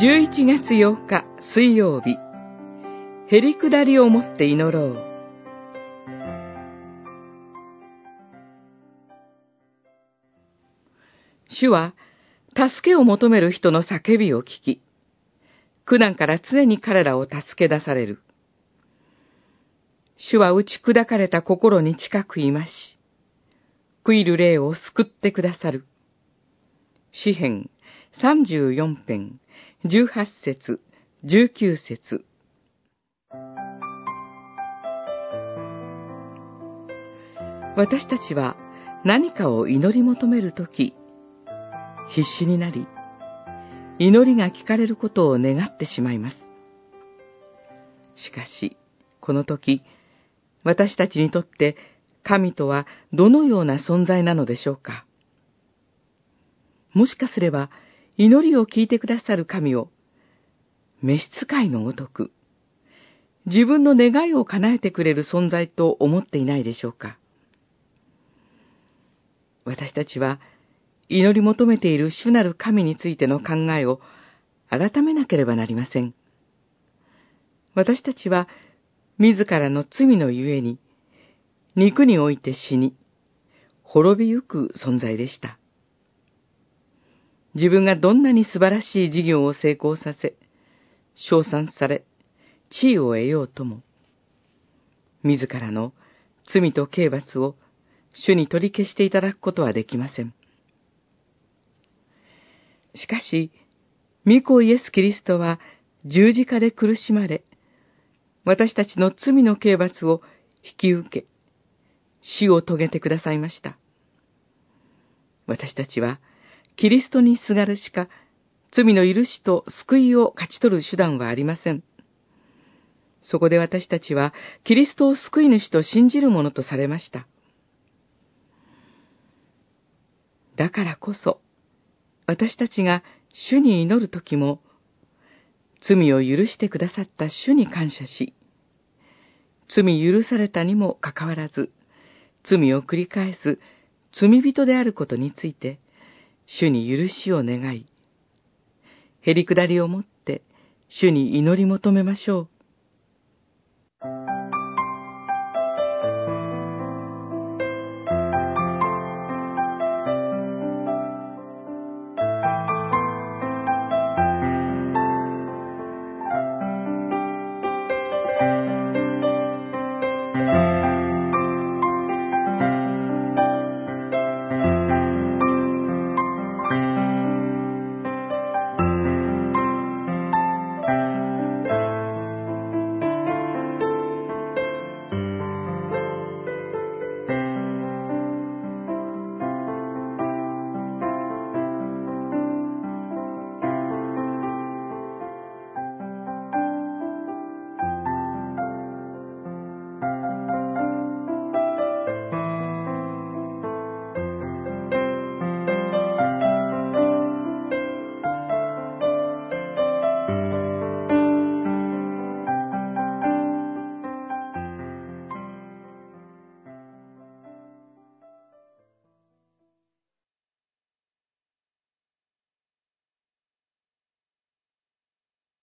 11月8日水曜日、へりくだりをもって祈ろう。主は助けを求める人の叫びを聞き、苦難から常に彼らを助け出される。主は打ち砕かれた心に近くいまし、悔いる霊を救ってくださる。詩編34編18節19節。私たちは何かを祈り求めるとき、必死になり、祈りが聞かれることを願ってしまいます。しかし、このとき、私たちにとって神とはどのような存在なのでしょうか。もしかすれば、祈りを聞いてくださる神を、召使いのごとく、自分の願いを叶えてくれる存在と思っていないでしょうか。私たちは、祈り求めている主なる神についての考えを改めなければなりません。私たちは、自らの罪のゆえに、肉において死に、滅びゆく存在でした。自分がどんなに素晴らしい事業を成功させ、称賛され、地位を得ようとも、自らの罪と刑罰を主に取り消していただくことはできません。しかし、御子イエス・キリストは十字架で苦しまれ、私たちの罪の刑罰を引き受け、死を遂げてくださいました。私たちは、キリストにすがるしか、罪の許しと救いを勝ち取る手段はありません。そこで私たちは、キリストを救い主と信じるものとされました。だからこそ、私たちが主に祈るときも、罪を許してくださった主に感謝し、罪許されたにもかかわらず、罪を繰り返す罪人であることについて、主に許しを願い、へりくだりをもって主に祈り求めましょう。